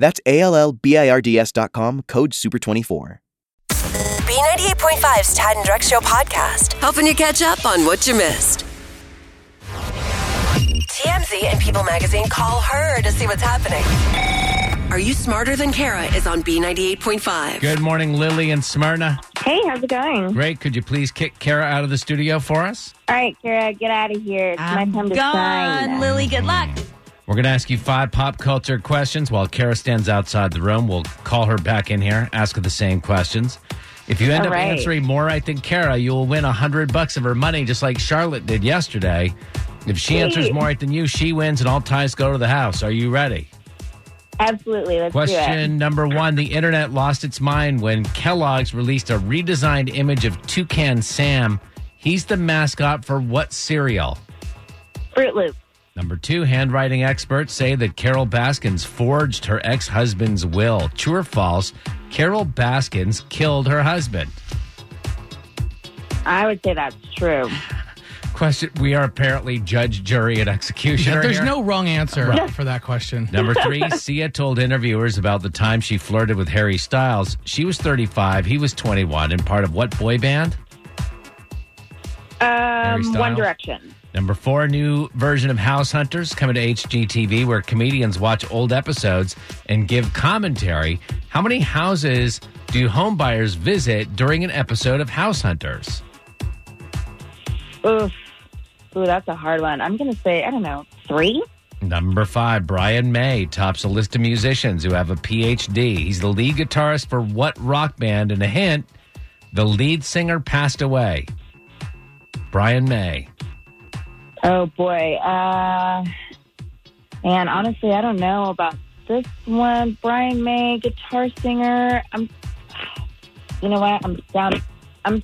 That's ALLBIRDS.com, code SUPER24. B98.5's Tad and Drex Show podcast, helping you catch up on what you missed. TMZ and People Magazine call her to see what's happening. Are You Smarter Than Kara is on B98.5. Good morning, Lily in Smyrna. Hey, how's it going? Great. Could you please kick Kara out of the studio for us? All right, Kara, get out of here. It's my time to shine. Gone, Lily. Good luck. We're going to ask you 5 pop culture questions while Kara stands outside the room. We'll call her back in here, ask her the same questions. If you end up answering more right than Kara, you'll win $100 of her money, just like Charlotte did yesterday. If she answers more right than you, she wins, and all ties go to the house. Are you ready? Absolutely. Let's do it. Question number 1. The internet lost its mind when Kellogg's released a redesigned image of Toucan Sam. He's the mascot for what cereal? Froot Loops. Number 2. Handwriting experts say that Carol Baskins forged her ex-husband's will. True or false? Carol Baskins killed her husband. I would say that's true. Question. We are apparently judge, jury, and executioner. Yeah, there's no wrong answer for that question. Number 3, Sia told interviewers about the time she flirted with Harry Styles. She was 35, he was 21, and part of what boy band? One Direction. Number 4, a new version of House Hunters coming to HGTV where comedians watch old episodes and give commentary. How many houses do homebuyers visit during an episode of House Hunters? Oof. Ooh, that's a hard one. I'm going to say, I don't know, 3? Number 5, Brian May tops a list of musicians who have a PhD. He's the lead guitarist for what rock band? And a hint, the lead singer passed away. Brian May. Oh, boy. Man, honestly, I don't know about this one. Brian May, guitar singer. You know what? I'm stumped. All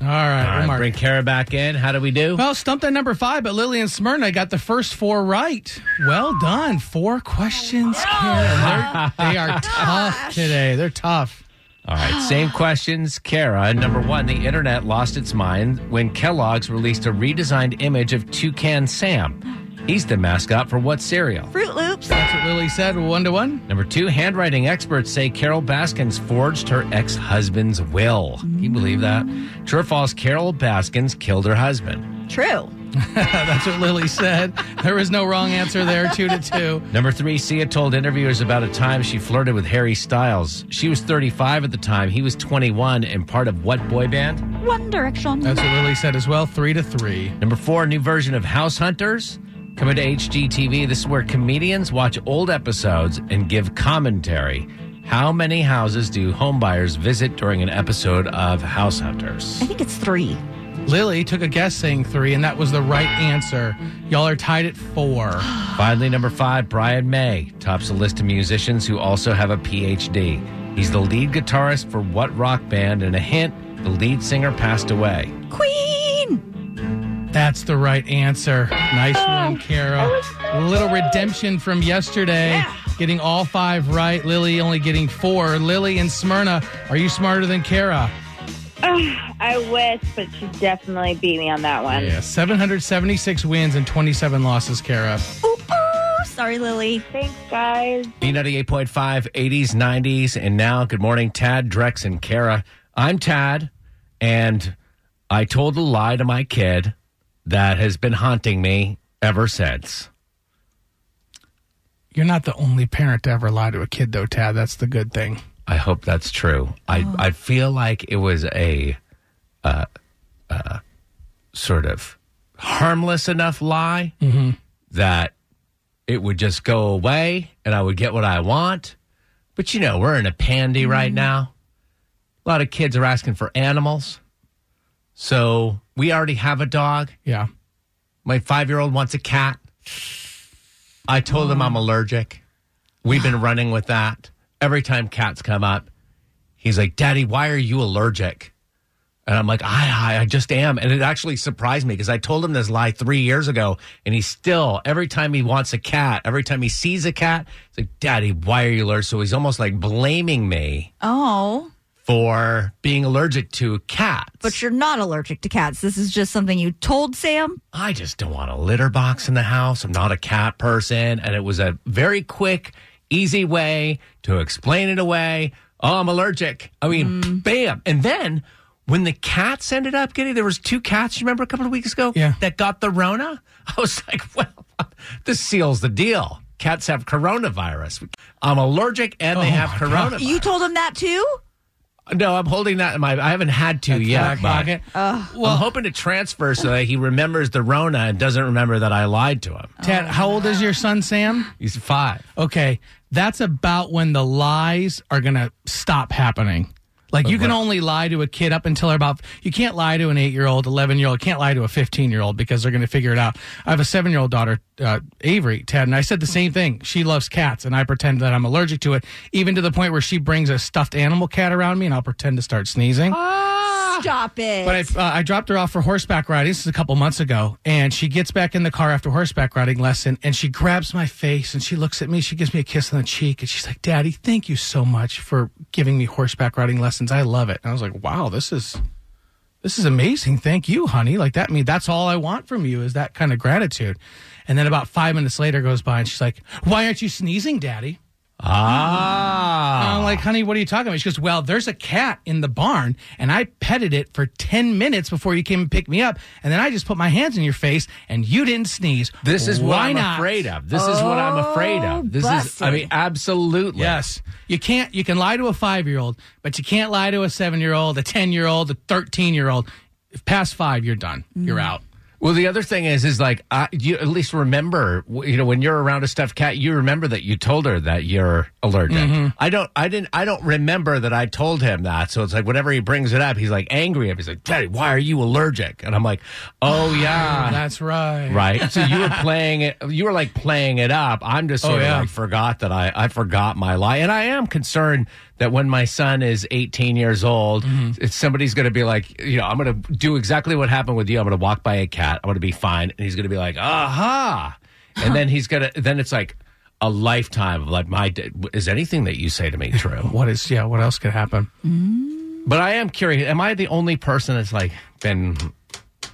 right. All right, bring Kara back in. How do we do? Well, stumped at number 5, but Lily and Smyrna got the first 4 right. Well done. 4 questions, Kara. They are tough today. They're tough. All right, same questions, Kara. Number 1, the internet lost its mind when Kellogg's released a redesigned image of Toucan Sam. He's the mascot for what cereal? Froot Loops. That's what Lily said, 1-1. Number 2, handwriting experts say Carol Baskins forged her ex-husband's will. Can you believe that? True or false, Carol Baskins killed her husband? True. That's what Lily said. There was no wrong answer there, 2-2. Number 3, Sia told interviewers about a time she flirted with Harry Styles. She was 35 at the time. He was 21 and part of what boy band? One Direction. That's what Lily said as well, 3-3. Number 4, a new version of House Hunters coming to HGTV. This is where comedians watch old episodes and give commentary. How many houses do homebuyers visit during an episode of House Hunters? I think it's 3. Lily took a guess saying 3, and that was the right answer. Y'all are tied at 4. Finally, number 5, Brian May tops a list of musicians who also have a PhD. He's the lead guitarist for what rock band? And a hint, the lead singer passed away. Queen! That's the right answer. Nice one, Kara. A little redemption from yesterday. Yeah. Getting all 5 right. Lily only getting 4. Lily and Smyrna, are you smarter than Kara? I wish, but she definitely beat me on that one. Yeah, 776 wins and 27 losses, Kara. Ooh, sorry, Lily. Thanks, guys. B98.5, 80s, 90s, and now, good morning, Tad, Drex, and Kara. I'm Tad, and I told a lie to my kid that has been haunting me ever since. You're not the only parent to ever lie to a kid, though, Tad. That's the good thing. I hope that's true. I feel like it was a sort of harmless enough lie that it would just go away and I would get what I want. But, you know, we're in a pandy right now. A lot of kids are asking for animals. So we already have a dog. Yeah. My 5-year-old wants a cat. I told him I'm allergic. We've been running with that. Every time cats come up, He's like, Daddy, why are you allergic? And I'm like, I just am. And it actually surprised me because I told him this lie 3 years ago. And he still, every time he wants a cat, every time he sees a cat, it's like, Daddy, why are you allergic? So he's almost like blaming me. Oh. For being allergic to cats. But you're not allergic to cats. This is just something you told Sam. I just don't want a litter box in the house. I'm not a cat person. And it was a very quick, easy way to explain it away. Oh, I'm allergic. I mean, bam. And then when the cats ended up getting, there was two cats, you remember, a couple of weeks ago? Yeah. That got the Rona? I was like, well, this seals the deal. Cats have coronavirus. I'm allergic and they have coronavirus. You told them that too? No, I'm holding that in my... I haven't had to yet, but I'm hoping to transfer so that he remembers the Rona and doesn't remember that I lied to him. Ted, how old is your son, Sam? He's 5. Okay, that's about when the lies are going to stop happening. Like, you can only lie to a kid up until they're about... You can't lie to an 8-year-old, 11-year-old. You can't lie to a 15-year-old because they're going to figure it out. I have a 7-year-old daughter, Avery, Ted, and I said the same thing. She loves cats, and I pretend that I'm allergic to it, even to the point where she brings a stuffed animal cat around me, and I'll pretend to start sneezing. Ah, stop it. But I dropped her off for horseback riding. This is a couple months ago, and she gets back in the car after horseback riding lesson, and she grabs my face, and she looks at me. She gives me a kiss on the cheek, and she's like, Daddy, thank you so much for giving me horseback riding lessons. I love it. And I was like, wow, this is amazing. Thank you, honey. Like, that means that's all I want from you is that kind of gratitude. And then about 5 minutes later goes by and she's like, why aren't you sneezing, Daddy? Ah. And I'm like, honey, what are you talking about? She goes, well, there's a cat in the barn and I petted it for 10 minutes before you came and picked me up. And then I just put my hands in your face and you didn't sneeze. This is what I'm afraid of. This is what I'm afraid of. This is, I mean, absolutely. Yes. You can lie to a 5-year-old, but you can't lie to a 7-year-old, a 10-year-old, a 13-year-old. If past 5, you're done. You're out. Well, the other thing is like, you at least remember, you know, when you're around a stuffed cat, you remember that you told her that you're allergic. Mm-hmm. I don't remember that I told him that. So it's like whenever he brings it up, he's like angry at me. He's like, Daddy, why are you allergic? And I'm like, oh, yeah. That's right. Right. So you were playing it. You were like playing it up. I'm just sort of like forgot that I forgot my lie. And I am concerned that when my son is 18 years old, somebody's going to be like, you know, I'm going to do exactly what happened with you. I'm going to walk by a cat. I'm going to be fine. And he's going to be like, aha. And then he's going to, then it's like a lifetime of like, is anything that you say to me true? What else could happen? Mm. But I am curious. Am I the only person that's like been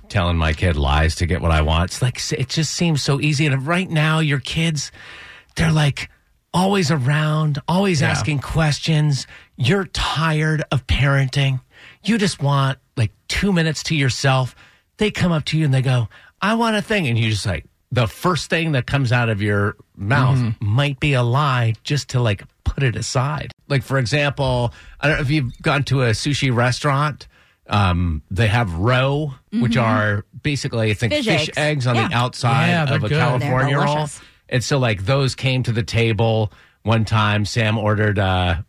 telling my kid lies to get what I want? It's like, it just seems so easy. And right now your kids, they're like, always around, always asking questions. You're tired of parenting. You just want like 2 minutes to yourself. They come up to you and they go, I want a thing. And you just like, the first thing that comes out of your mouth might be a lie just to like put it aside. Like, for example, I don't know if you've gone to a sushi restaurant. They have roe, which are basically, I think, fish eggs on the outside of a good California roll. And so, like, those came to the table one time. Sam ordered,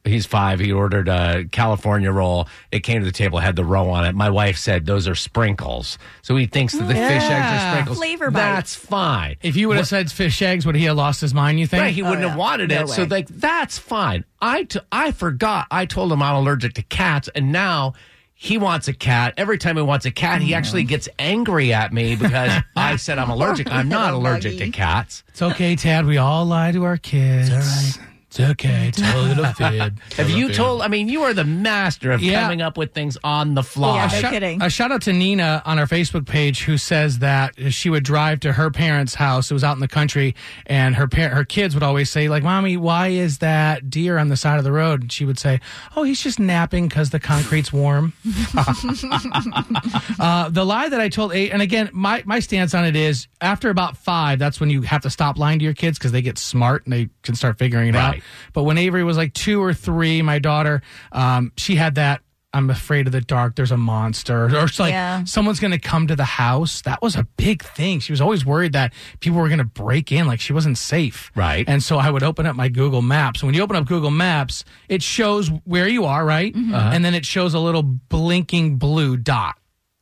he's 5, he ordered a California roll. It came to the table, had the roe on it. My wife said, those are sprinkles. So he thinks that the fish eggs are sprinkles. Flavor bites. That's fine. If you would have said fish eggs, would he have lost his mind, you think? Right, he wouldn't have wanted it. Way. So, like, that's fine. I forgot. I told him I'm allergic to cats, and now... he wants a cat. Every time he wants a cat, he actually gets angry at me because I said I'm allergic. I'm not allergic to cats. It's okay, Tad. We all lie to our kids. It's all right. It's okay. Tell a little fib. I mean, you are the master of coming up with things on the fly. Yeah, no kidding. A shout out to Nina on our Facebook page who says that she would drive to her parents' house. It was out in the country, and her kids would always say, like, Mommy, why is that deer on the side of the road? And she would say, oh, he's just napping because the concrete's warm. The lie that I told, and again, my stance on it is after about 5, that's when you have to stop lying to your kids because they get smart and they can start figuring it out. But when Avery was like 2 or 3, my daughter, she had that, I'm afraid of the dark, there's a monster, or it's like someone's going to come to the house. That was a big thing. She was always worried that people were going to break in, like she wasn't safe. Right. And so I would open up my Google Maps. When you open up Google Maps, it shows where you are, right? Mm-hmm. And then it shows a little blinking blue dot.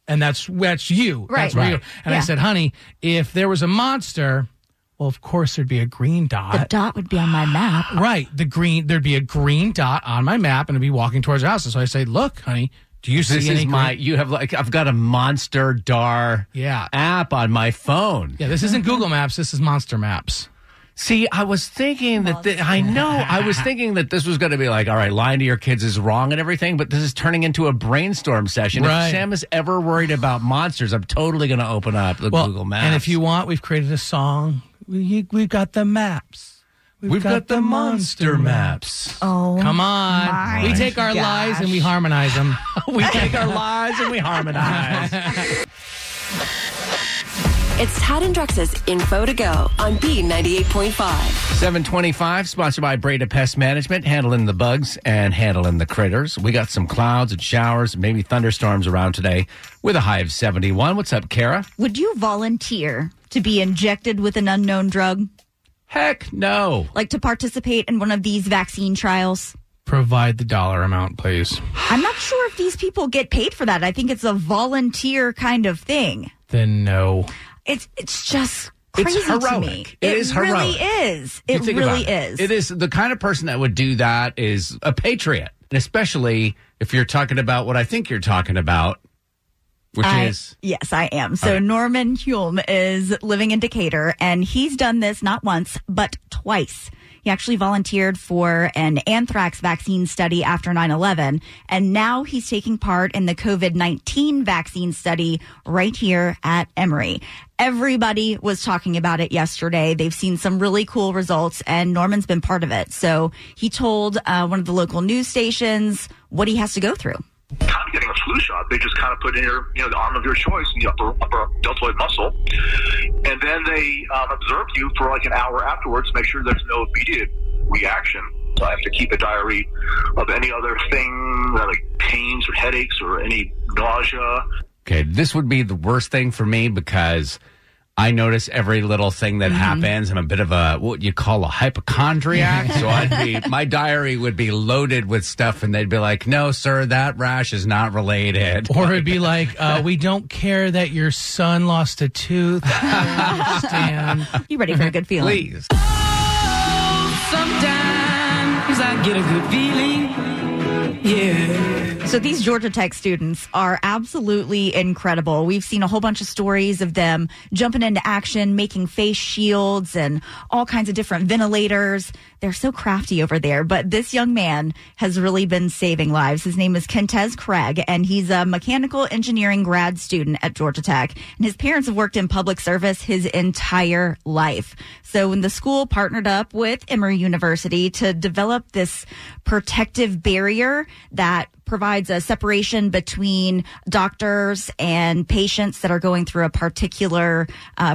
And that's you. Right. That's where you. And I said, honey, if there was a monster... well, of course there'd be a green dot. The dot would be on my map. Right. There'd be a green dot on my map, and it'd be walking towards the house. And so I say, look, honey, do you see this? Is my green? You have like I've got a Monster Dar app on my phone. Yeah, this isn't Google Maps. This is Monster Maps. See, I was thinking that I was thinking that this was going to be like, all right, lying to your kids is wrong and everything, but this is turning into a brainstorm session. Right. If Sam is ever worried about monsters, I'm totally going to open up the Google Maps. And if you want, we've created a song. We've got the maps. We've got the monster maps. Oh, come on. We take our lies and we harmonize them. We take our lies and we harmonize. It's Tad and Drex's Info to Go on B98.5. 725, sponsored by Breda Pest Management, handling the bugs and handling the critters. We got some clouds and showers, maybe thunderstorms around today with a high of 71. What's up, Kara? Would you volunteer to be injected with an unknown drug? Heck no. Like to participate in one of these vaccine trials? Provide the dollar amount, please. I'm not sure if these people get paid for that. I think it's a volunteer kind of thing. Then no. It's just crazy. It's heroic. To me. It is heroic. It really is. It really is. It is the kind of person that would do that is a patriot, and especially if you're talking about what I think you're talking about, which is... Yes, I am. So right. Norman Hulme is living in Decatur, and he's done this not once, but twice. He actually volunteered for an anthrax vaccine study after 9/11, and now he's taking part in the COVID-19 vaccine study right here at Emory. Everybody was talking about it yesterday. They've seen some really cool results, and Norman's been part of it. So he told one of the local news stations what he has to go through. Kind of getting a flu shot. They just kind of put in your, the arm of your choice in the upper deltoid muscle. And then they observe you for like an hour afterwards, make sure there's no immediate reaction. So I have to keep a diary of any other thing, like pains or headaches or any nausea. Okay, this would be the worst thing for me because I notice every little thing that happens. I'm a bit of what you call a hypochondriac. So my diary would be loaded with stuff, and they'd be like, no, sir, that rash is not related. Or it'd be like, we don't care that your son lost a tooth. You ready for a good feeling? Please. Oh, sometimes I get a good feeling. Yeah. So these Georgia Tech students are absolutely incredible. We've seen a whole bunch of stories of them jumping into action, making face shields and all kinds of different ventilators. They're so crafty over there. But this young man has really been saving lives. His name is Kentez Craig, and he's a mechanical engineering grad student at Georgia Tech. And his parents have worked in public service his entire life. So when the school partnered up with Emory University to develop this protective barrier that provides a separation between doctors and patients that are going through a particular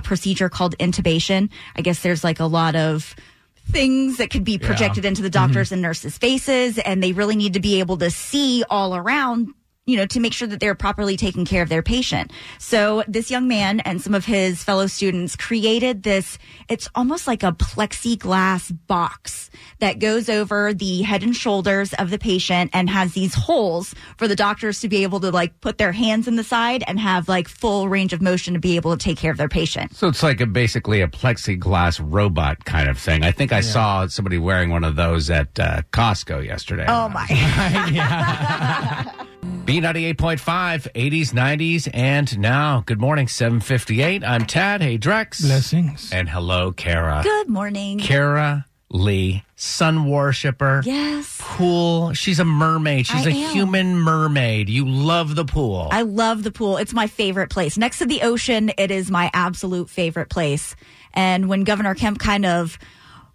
procedure called intubation. I guess there's like a lot of things that could be projected into the doctors' and nurses' faces, and they really need to be able to see all around, to make sure that they're properly taking care of their patient. So this young man and some of his fellow students created this, it's almost like a plexiglass box that goes over the head and shoulders of the patient and has these holes for the doctors to be able to like put their hands in the side and have like full range of motion to be able to take care of their patient. So it's like basically a plexiglass robot kind of thing. I think I saw somebody wearing one of those at Costco yesterday. Oh my. B98.5, 80s, 90s, and now. Good morning, 7:58. I'm Tad. Hey, Drex. Blessings. And hello, Kara. Good morning. Kara Lee, sun worshiper. Yes. Pool. She's a mermaid. She's a human mermaid. You love the pool. I love the pool. It's my favorite place. Next to the ocean, it is my absolute favorite place. And when Governor Kemp kind of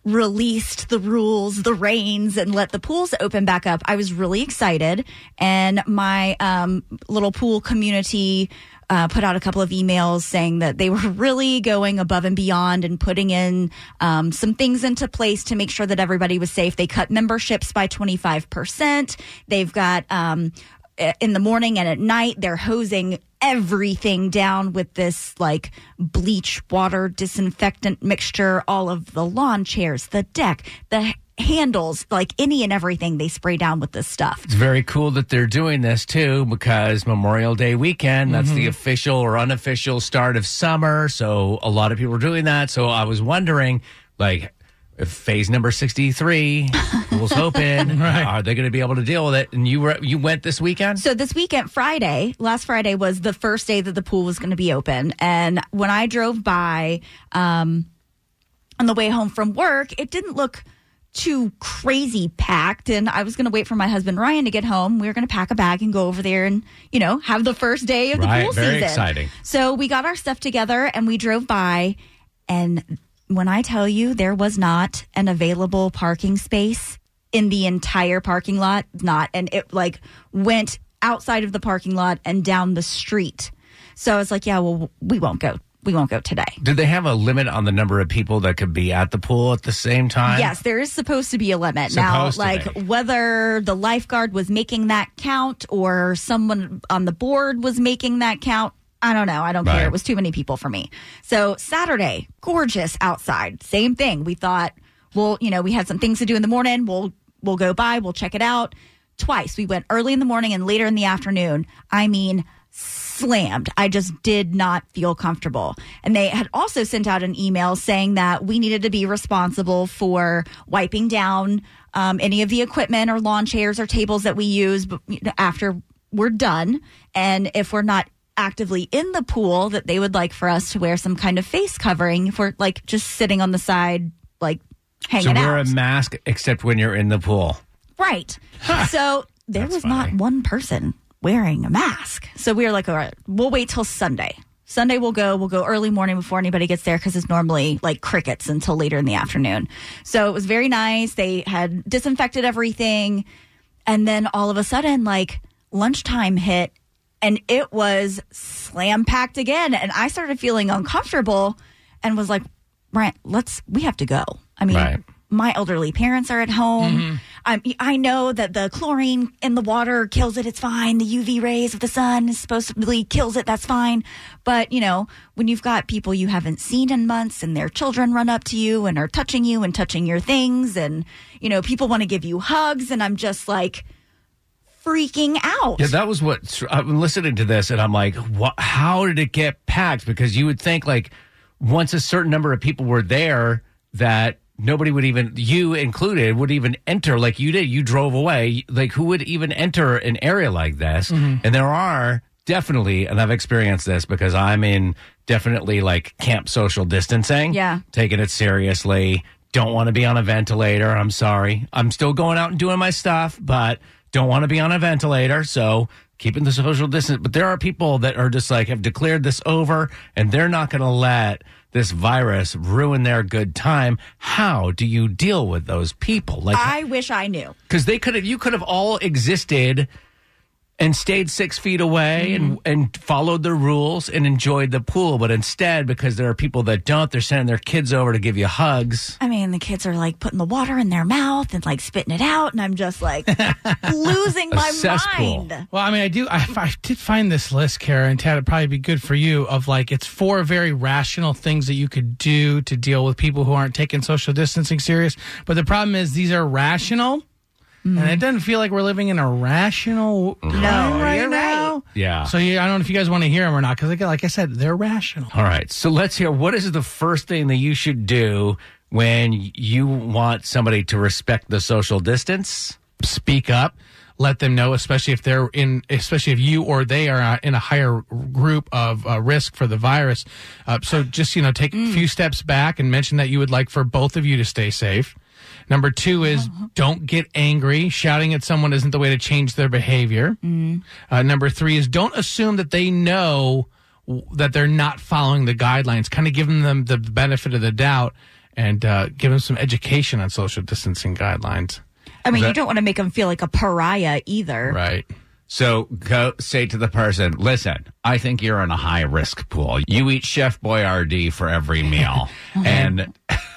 released the rules, the reins, and let the pools open back up, I was really excited. And my little pool community put out a couple of emails saying that they were really going above and beyond and putting in some things into place to make sure that everybody was safe. They cut memberships by 25%. They've got in the morning and at night, they're hosing everything down with this like bleach water disinfectant mixture, all of the lawn chairs, the deck, the handles, like any and everything they spray down with this stuff. It's very cool that they're doing this, too, because Memorial Day weekend, that's the official or unofficial start of summer. So a lot of people are doing that. So I was wondering, like, if phase number 63, school's open, are they going to be able to deal with it? And you went this weekend? So this weekend, last Friday was the first day that the pool was going to be open. And when I drove by on the way home from work, it didn't look too crazy packed, and I was going to wait for my husband Ryan to get home. We were going to pack a bag and go over there and, you know, have the first day of the pool season. Very exciting. So we got our stuff together and we drove by, and when I tell you there was not an available parking space in the entire parking lot, and it like went outside of the parking lot and down the street. So I was like, yeah, well, we won't go today. Did they have a limit on the number of people that could be at the pool at the same time? Yes, there is supposed to be a limit. Now, like whether the lifeguard was making that count or someone on the board was making that count, I don't know. I don't care. It was too many people for me. So Saturday, gorgeous outside. Same thing. We thought, well, you know, we had some things to do in the morning. We'll go by. We'll check it out. Twice. We went early in the morning and later in the afternoon. I mean, slammed. I just did not feel comfortable. And they had also sent out an email saying that we needed to be responsible for wiping down any of the equipment or lawn chairs or tables that we use after we're done. And if we're not actively in the pool, that they would like for us to wear some kind of face covering if we're like just sitting on the side, like hanging out. So wear a mask except when you're in the pool. Right. So there was not one person wearing a mask. So we were like, all right, we'll wait till Sunday. Sunday we'll go early morning before anybody gets there because it's normally like crickets until later in the afternoon. So it was very nice. They had disinfected everything. And then all of a sudden, like lunchtime hit and it was slam packed again. And I started feeling uncomfortable and was like, Brent, we have to go. I mean, my elderly parents are at home. I know that the chlorine in the water kills it. It's fine. The UV rays of the sun is supposedly kills it. That's fine. But, you know, when you've got people you haven't seen in months and their children run up to you and are touching you and touching your things and, you know, people want to give you hugs. And I'm just like freaking out. Yeah, that was what I'm listening to this. And I'm like, how did it get packed? Because you would think like once a certain number of people were there that nobody would even, you included, would even enter like you did. You drove away. Like, who would even enter an area like this? And there are definitely, and I've experienced this because I'm in definitely like camp social distancing. Yeah. Taking it seriously. Don't want to be on a ventilator. I'm sorry. I'm still going out and doing my stuff, but don't want to be on a ventilator. So keeping the social distance. But there are people that are just like have declared this over and they're not going to let this virus ruined their good time. How do you deal with those people? Like, I wish I knew. Because you could have all existed and stayed 6 feet away and followed the rules and enjoyed the pool. But instead, because there are people that don't, they're sending their kids over to give you hugs. I mean, the kids are like putting the water in their mouth and like spitting it out. And I'm just like losing my mind. Well, I mean, I did find this list, Kara, and Tad, it'd probably be good for you of like, it's four very rational things that you could do to deal with people who aren't taking social distancing serious. But the problem is these are rational. And it doesn't feel like we're living in a rational time right now. Right. Yeah. So I don't know if you guys want to hear them or not, because like I said, they're rational. All right. So let's hear, what is the first thing that you should do when you want somebody to respect the social distance? Speak up. Let them know, especially if you or they are in a higher group of risk for the virus. So just, you know, take a few steps back and mention that you would like for both of you to stay safe. Number two is don't get angry. Shouting at someone isn't the way to change their behavior. Number three is don't assume that they know that they're not following the guidelines. Kind of give them the benefit of the doubt and give them some education on social distancing guidelines. I mean, you don't want to make them feel like a pariah either. Right. So go say to the person, listen, I think you're in a high-risk pool. You eat Chef Boyardee for every meal. And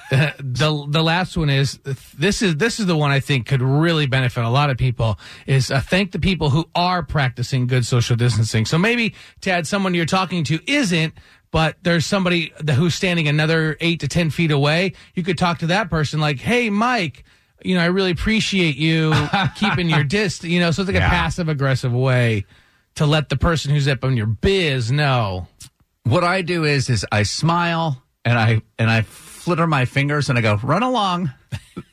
the last one is this is the one I think could really benefit a lot of people is thank the people who are practicing good social distancing. So maybe, Tad, someone you're talking to isn't, but there's somebody who's standing another 8 to 10 feet away. You could talk to that person like, hey, Mike, you know, I really appreciate you keeping your distance. You know, so it's like a passive-aggressive way to let the person who's up on your biz know. What I do is I smile and I flitter my fingers and I go, run along.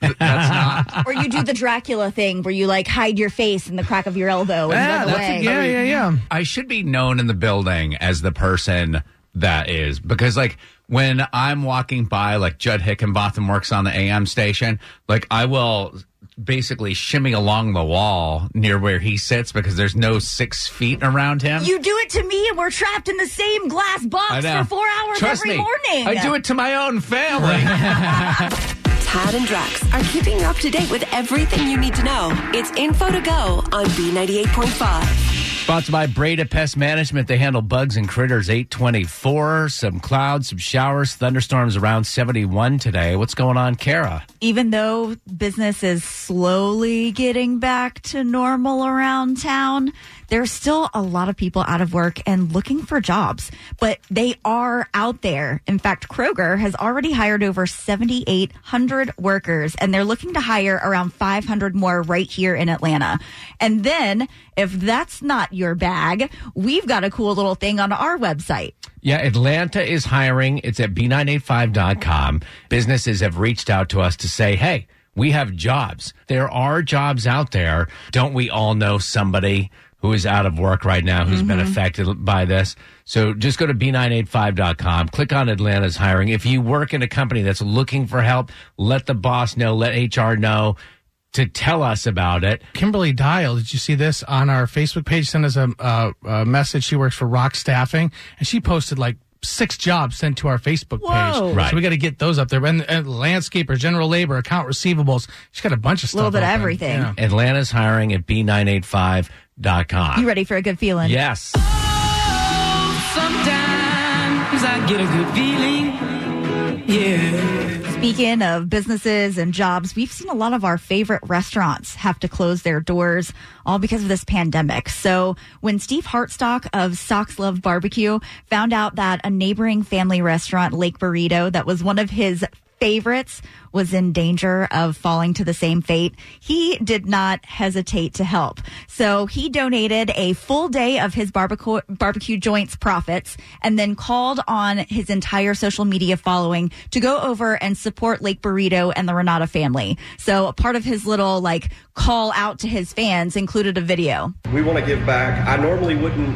That's not. Or you do the Dracula thing where you like hide your face in the crack of your elbow and run away. I should be known in the building as the person that is, because like when I'm walking by, like Judd Hickenbotham works on the AM station, like I will basically shimmy along the wall near where he sits because there's no 6 feet around him. You do it to me and we're trapped in the same glass box for 4 hours every morning. I do it to my own family. Tad and Drex are keeping you up to date with everything you need to know. It's Info to Go on B98.5. Sponsored by Breda Pest Management. They handle bugs and critters. 824, some clouds, some showers, thunderstorms around 71 today. What's going on, Kara? Even though business is slowly getting back to normal around town, there's still a lot of people out of work and looking for jobs, but they are out there. In fact, Kroger has already hired over 7,800 workers, and they're looking to hire around 500 more right here in Atlanta. And then, if that's not your bag, we've got a cool little thing on our website. Yeah, Atlanta is hiring. It's at B985.com. Businesses have reached out to us to say, hey, we have jobs. There are jobs out there. Don't we all know somebody who is out of work right now, who's been affected by this. So just go to B985.com, click on Atlanta's hiring. If you work in a company that's looking for help, let the boss know, let HR know to tell us about it. Kimberly Dial, did you see this on our Facebook page? Sent us a message. She works for Rock Staffing, and she posted like 6 jobs sent to our Facebook page. Right. So we got to get those up there. And landscaper, general labor, account receivables. She's got a bunch of stuff. A little bit of everything. Yeah. Atlanta's hiring at B985.com. You ready for a good feeling? Yes. Oh, sometimes I get a good feeling. Yeah. Speaking of businesses and jobs, we've seen a lot of our favorite restaurants have to close their doors, all because of this pandemic. So when Steve Hartstock of Socks Love Barbecue found out that a neighboring family restaurant, Lake Burrito, that was one of his favorites, was in danger of falling to the same fate, he did not hesitate to help. So he donated a full day of his barbecue joints profits and then called on his entire social media following to go over and support Lake Burrito and the Renata family. So a part of his little like call out to his fans included a video. We want to give back. I normally wouldn't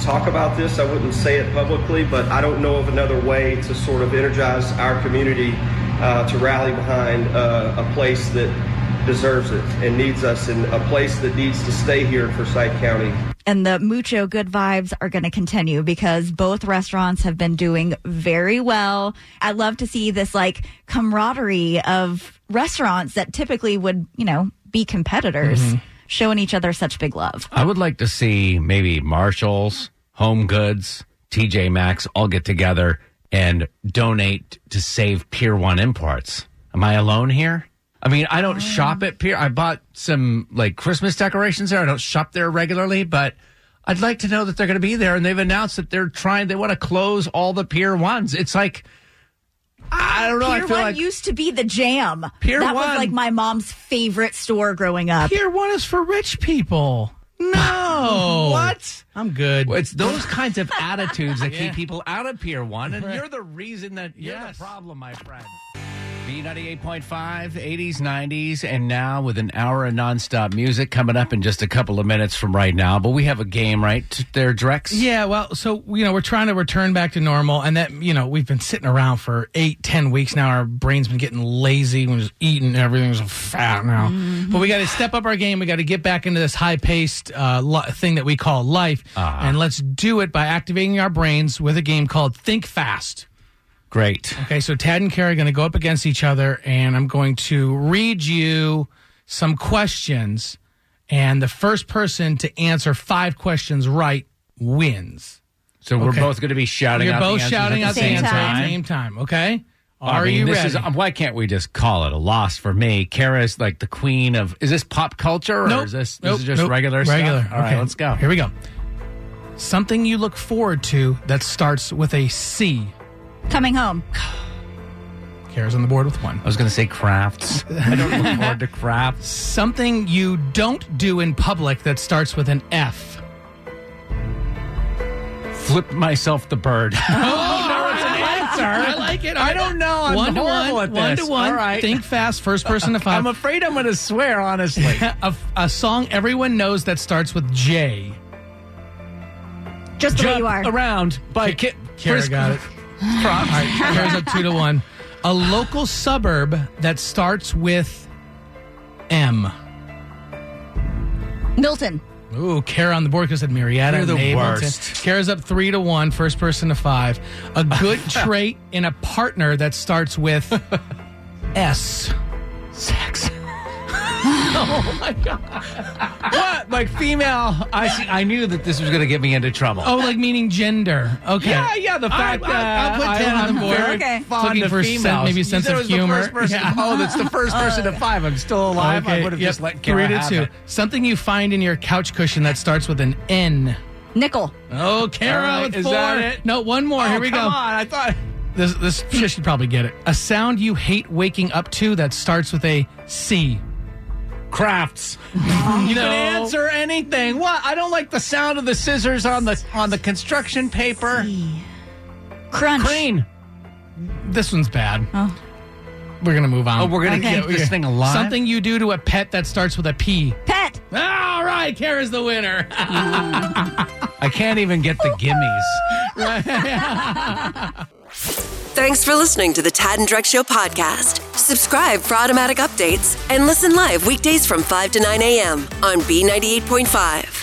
talk about this, I wouldn't say it publicly, but I don't know of another way to sort of energize our community to rally behind a place that deserves it and needs us, and a place that needs to stay here in Forsyth County. And the mucho good vibes are going to continue because both restaurants have been doing very well. I love to see this like camaraderie of restaurants that typically would, you know, be competitors. Mm-hmm. Showing each other such big love. I would like to see maybe Marshalls, Home Goods, TJ Maxx all get together and donate to save Pier 1 Imports. Am I alone here? I mean, I don't shop at Pier. I bought some like Christmas decorations there. I don't shop there regularly, but I'd like to know that they're going to be there. And they've announced that they want to close all the Pier 1s. It's like, I don't know. Pier 1 like used to be the jam. Pier 1 was like my mom's favorite store growing up. Pier 1 is for rich people. No. What? I'm good. It's those kinds of attitudes that keep people out of Pier 1, and you're the reason that you're the problem, my friend. B98.5, 80s, 90s, and now with an hour of nonstop music coming up in just a couple of minutes from right now. But we have a game right there, Drex. Yeah, well, so, you know, we're trying to return back to normal. And that, you know, we've been sitting around for 8-10 weeks now. Our brain's been getting lazy. We're just eating everything. We're so fat now. Mm-hmm. But we got to step up our game. We got to get back into this high-paced thing that we call life. And let's do it by activating our brains with a game called Think Fast. Great. Okay, so Tad and Carrie are going to go up against each other, and I'm going to read you some questions, and the first person to answer 5 questions right wins. So we're both going to be shouting out the answers at the same time, okay? Are you ready? Why can't we just call it a loss for me? Kara's like the queen of... Is this pop culture, or is this just regular stuff? All right, let's go. Here we go. Something you look forward to that starts with a C. Coming home. Kara's on the board with one. I was going to say crafts. I don't look forward to crafts. Something you don't do in public that starts with an F. Flip myself the bird. I like it. I don't know. I'm horrible at this. One to one. All right. Think fast. First person to five. I'm afraid I'm going to swear, honestly. A song everyone knows that starts with J. Just the way you are. Around by Kit. Kara got it. All right. Kara's up 2-1. A local suburb that starts with M. Milton. Ooh, Kara on the board because I said Marietta. You're the worst. Kara's up 3-1, first person to five. A good trait in a partner that starts with S. Sex. Oh, my God. What? Like female. I knew that this was going to get me into trouble. Oh, like meaning gender. Okay. Yeah. The fact that I'll put that on the board. Okay. Fond of females. Maybe a sense of humor. Oh, that's the first person to five. I'm still alive. Okay. I would have just let Kara have it. Something you find in your couch cushion that starts with an N. Nickel. Oh, Kara with 4. Is that it? No, one more. Here we go. Come on. I thought... This should probably get it. A sound you hate waking up to that starts with a C. Crafts. You can answer anything. What? I don't like the sound of the scissors on the construction paper. Crunch. Crane. This one's bad. Oh. We're gonna move on. Oh, we're gonna keep this thing alive. Something you do to a pet that starts with a P. Pet. All right, Kara's the winner. I can't even get the gimmies. Thanks for listening to the Tad and Drex Show podcast. Subscribe for automatic updates and listen live weekdays from 5 to 9 a.m. on B98.5.